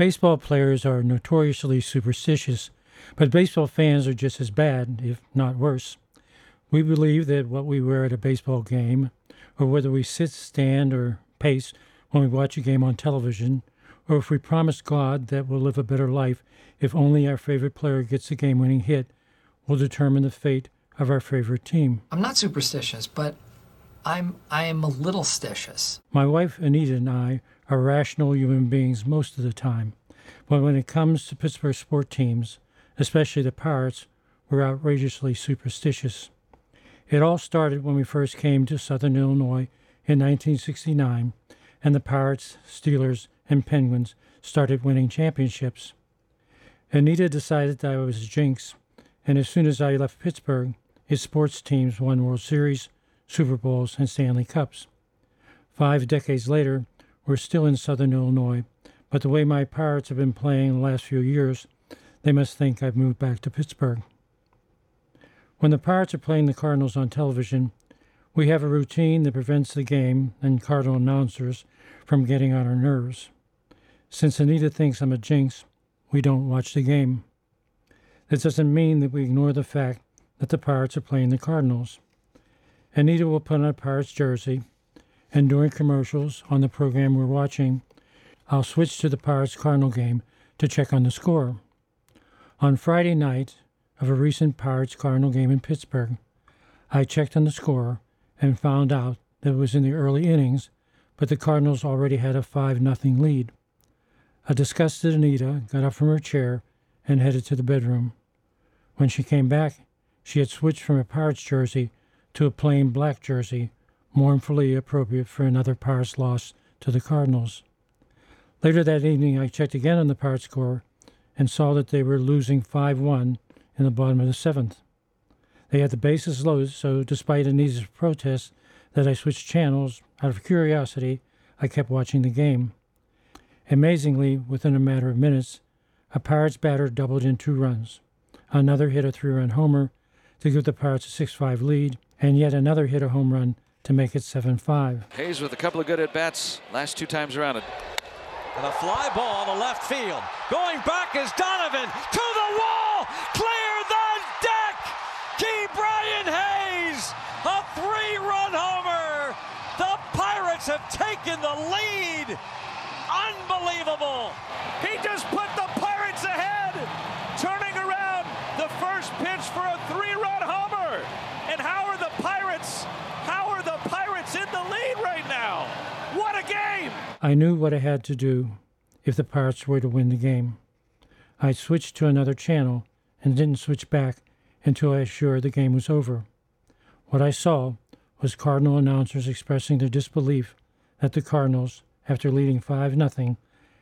Baseball players are notoriously superstitious, but baseball fans are just as bad, if not worse. We believe that what we wear at a baseball game, or whether we sit, stand, or pace when we watch a game on television, or if we promise God that we'll live a better life if only our favorite player gets a game-winning hit, will determine the fate of our favorite team. I'm not superstitious, but I am a little stitious. My wife, Anita, and I are rational human beings most of the time, but when it comes to Pittsburgh sport teams, especially the Pirates, we're outrageously superstitious. It all started when we first came to Southern Illinois in 1969, and the Pirates, Steelers, and Penguins started winning championships. Anita decided that I was a jinx, and as soon as I left Pittsburgh, its sports teams won World Series, Super Bowls, and Stanley Cups. 5 decades later, we're still in Southern Illinois, but the way my Pirates have been playing the last few years, they must think I've moved back to Pittsburgh. When the Pirates are playing the Cardinals on television, we have a routine that prevents the game and Cardinal announcers from getting on our nerves. Since Anita thinks I'm a jinx, we don't watch the game. This doesn't mean that we ignore the fact that the Pirates are playing the Cardinals. Anita will put on a Pirates jersey, and during commercials on the program we're watching, I'll switch to the Pirates-Cardinal game to check on the score. On Friday night of a recent Pirates-Cardinal game in Pittsburgh, I checked on the score and found out that it was in the early innings, but the Cardinals already had a 5-0 lead. A disgusted Anita got up from her chair and headed to the bedroom. When she came back, she had switched from a Pirates jersey to a plain black jersey, mournfully appropriate for another Pirates loss to the Cardinals. Later that evening, I checked again on the Pirates score and saw that they were losing 5-1 in the bottom of the 7th. They had the bases loaded, so despite Anita's protest that I switched channels, out of curiosity, I kept watching the game. Amazingly, within a matter of minutes, a Pirates batter doubled in 2 runs. Another hit a 3-run homer to give the Pirates a 6-5 lead, and yet another hit a home run to make it 7-5. Hayes with a couple of good at-bats last 2 times around it. And a fly ball to left field. Going back is Donovan to the wall! Clear the deck! Key Bryan Hayes! A 3-run homer! The Pirates have taken the lead! Unbelievable! He just put the Pirates ahead! Turning around the first pitch for a 3-run homer! And how are the Pirates in the lead right now? What a game! I knew what I had to do if the Pirates were to win the game. I switched to another channel and didn't switch back until I was sure the game was over. What I saw was Cardinal announcers expressing their disbelief that the Cardinals, after leading 5-0,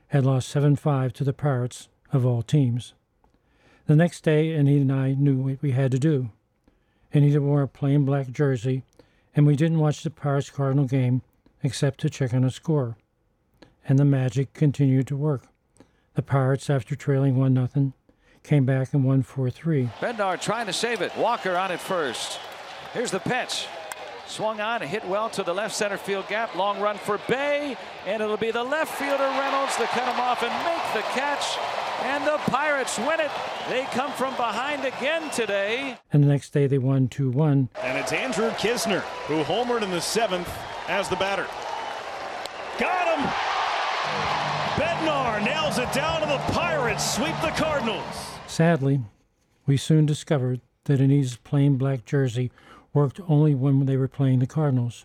had lost 7-5 to the Pirates of all teams. The next day, Anita and I knew what we had to do. Anita wore a plain black jersey, and we didn't watch the Pirates-Cardinal game except to check on a score. And the magic continued to work. The Pirates, after trailing 1-0, came back and won 4-3. Bednar trying to save it. Walker on it first. Here's the pitch. Swung on and hit well to the left center field gap. Long run for Bay, and it'll be the left fielder Reynolds to cut him off and make the catch. And the Pirates win it. They come from behind again today. And the next day they won 2-1. And it's Andrew Kisner, who homered in the 7th as the batter. Got him! Bednar nails it down to the Pirates. Sweep the Cardinals. Sadly, we soon discovered that Anita's plain black jersey worked only when they were playing the Cardinals.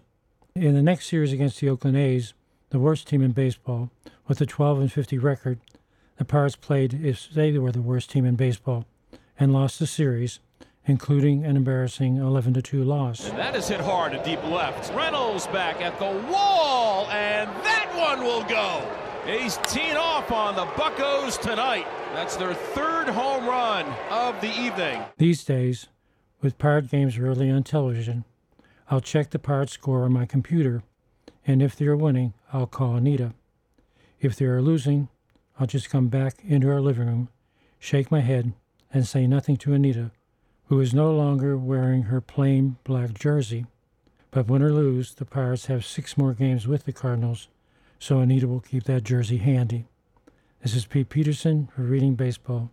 In the next series against the Oakland A's, the worst team in baseball, with a 12-50 record, the Pirates played as they were the worst team in baseball and lost the series, including an embarrassing 11-2 loss. And that is hit hard to deep left. Reynolds back at the wall, and that one will go. He's teed off on the Bucos tonight. That's their 3rd home run of the evening. These days, with Pirate games rarely on television, I'll check the Pirate score on my computer, and if they're winning, I'll call Anita. If they're losing, I'll just come back into our living room, shake my head, and say nothing to Anita, who is no longer wearing her plain black jersey. But win or lose, the Pirates have 6 more games with the Cardinals, so Anita will keep that jersey handy. This is Pete Peterson for Reading Baseball.